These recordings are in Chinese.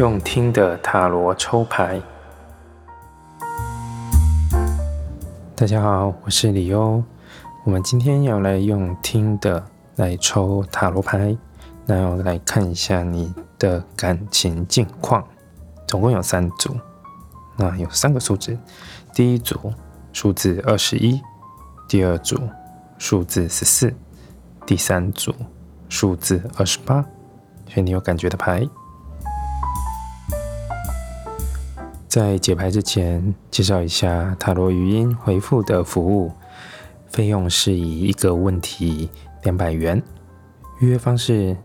用听的塔罗抽牌。大家好，我是李欧。我们今天要来用听的来抽塔罗牌，那要来看一下你的感情近况。总共有三组，那有三个数字。第一组数字21，第二组数字14，第三组数字28，选你有感觉的牌。在解牌之前，介绍一下塔罗语音回复的服务，费用是以一个问题200元。预约方式：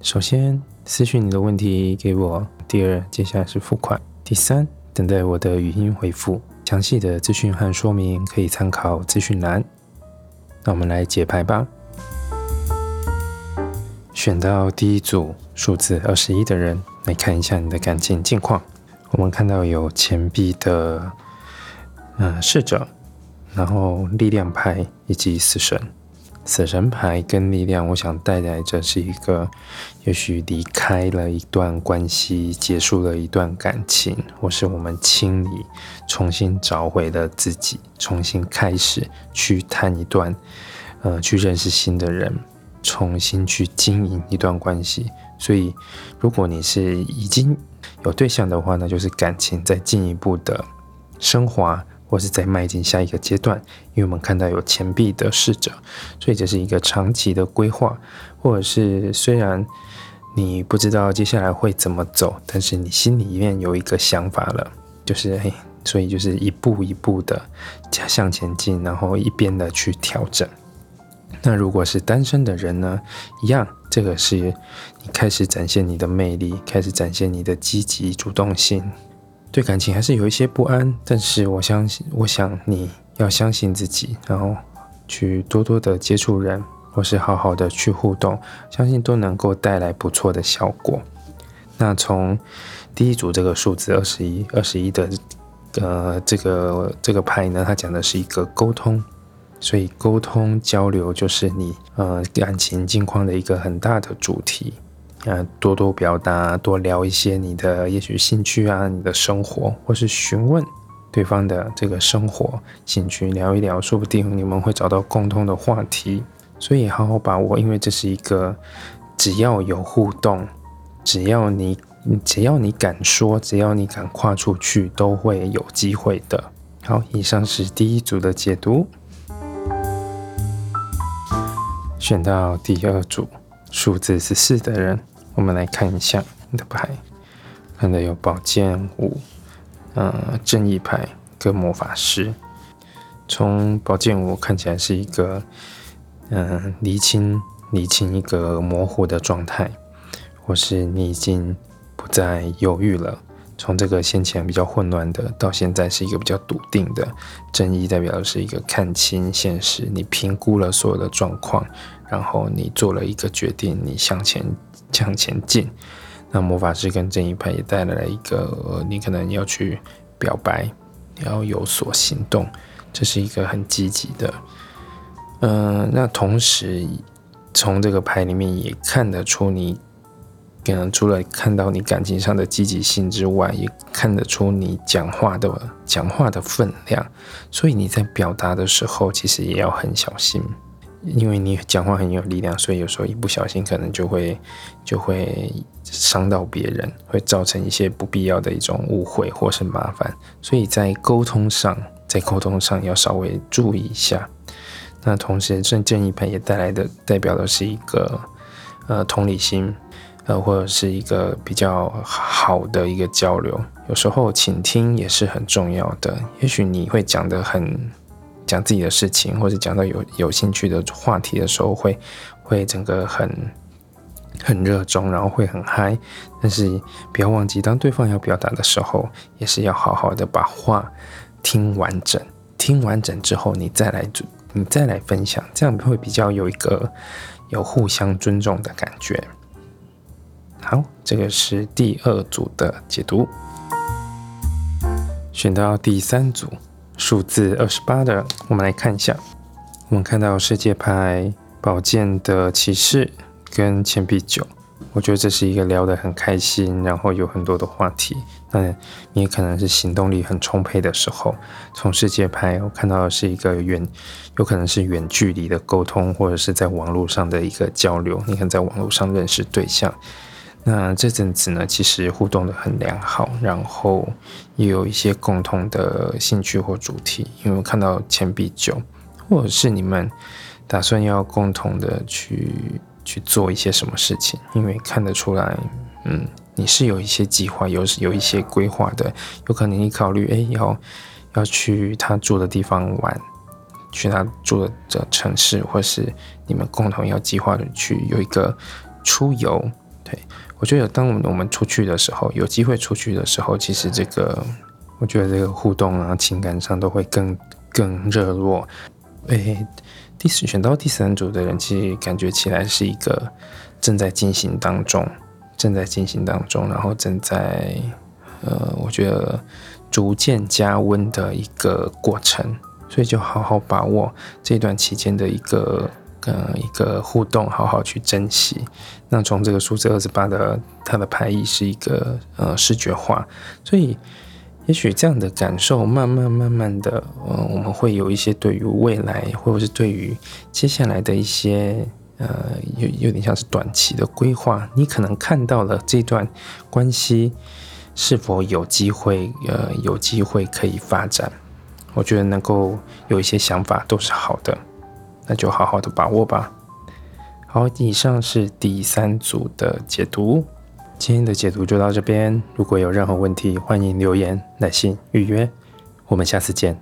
首先私讯你的问题给我，第二，接下来是付款，第三，等待我的语音回复。详细的资讯和说明可以参考资讯栏。那我们来解牌吧。选到第一组数字21的人，来看一下你的感情近况。我们看到有钱币的侍者，然后力量牌以及死神牌跟力量，我想带来这是一个也许离开了一段关系，结束了一段感情，或是我们清理重新找回了自己，重新开始去谈一段去认识新的人，重新去经营一段关系。所以如果你是已经有对象的话，那就是感情在进一步的升华，或是在迈进下一个阶段。因为我们看到有钱币的侍者，所以这是一个长期的规划，或者是虽然你不知道接下来会怎么走，但是你心里面有一个想法了，就是所以就是一步一步的向前进，然后一边的去调整。那如果是单身的人呢，一样，这个是你开始展现你的魅力，开始展现你的积极主动性。对感情还是有一些不安，但是我想你要相信自己，然后去多多的接触人，或是好好的去互动，相信都能够带来不错的效果。那从第一组这个数字21的这个牌呢，它讲的是一个沟通。所以沟通交流就是你感情近况的一个很大的主题，多多表达，多聊一些你的也许兴趣啊，你的生活，或是询问对方的这个生活兴趣，聊一聊，说不定你们会找到共同的话题。所以好好把握，因为这是一个只要有互动，只要你敢说，只要你敢跨出去，都会有机会的。好，以上是第一组的解读。选到第二组数字14的人，我们来看一下你的牌，看到有宝剑5、正义牌跟魔法师。从宝剑5看起来是一个厘清一个模糊的状态，或是你已经不再犹豫了，从这个先前比较混乱的，到现在是一个比较笃定的。正义代表的是一个看清现实，你评估了所有的状况，然后你做了一个决定，你向前进。那魔法师跟正义派也带来一个你可能要去表白，要有所行动，这是一个很积极的。那同时从这个牌里面也看得出你，除了看到你感情上的积极性之外，也看得出你讲话的分量。所以你在表达的时候其实也要很小心，因为你讲话很有力量，所以有时候一不小心可能就会伤到别人，会造成一些不必要的一种误会或是麻烦。所以在沟通上要稍微注意一下。那同时正义牌也代表的是一个同理心，或者是一个比较好的一个交流。有时候倾听也是很重要的，也许你会讲自己的事情，或者讲到有兴趣的话题的时候，会整个很热衷，然后会很嗨。但是不要忘记，当对方要表达的时候，也是要好好的把话听完整，听完整之后你再来分享，这样会比较有一个有互相尊重的感觉。好，这个是第二组的解读。选到第三组数字28的，我们来看一下。我们看到世界牌、宝剑的骑士跟钱币9，我觉得这是一个聊得很开心，然后有很多的话题。那你也可能是行动力很充沛的时候。从世界拍我看到的是一个有可能是远距离的沟通，或者是在网络上的一个交流，你可能在网络上认识对象。那这阵子呢，其实互动的很良好，然后也有一些共同的兴趣或主题。因为我看到前笔酒，或者是你们打算要共同的去做一些什么事情，因为看得出来，你是有一些计划，有一些规划的。有可能你考虑，要去他住的地方玩，去他住的城市，或是你们共同要计划的去有一个出游。对，我觉得当我们出去的时候，有机会出去的时候，其实我觉得这个互动啊，情感上都会更热络。选到第三组的人，其实感觉起来是一个正在进行当中，然后正在我觉得逐渐加温的一个过程，所以就好好把握这段期间的一个互动，好好去珍惜。那从这个数字28的它的牌意是一个视觉化，所以也许这样的感受慢慢的我们会有一些对于未来，或者是对于接下来的一些有点像是短期的规划。你可能看到了这段关系是否有机会可以发展，我觉得能够有一些想法都是好的，那就好好的把握吧。好，以上是第三组的解读，今天的解读就到这边。如果有任何问题，欢迎留言、来信、预约。我们下次见。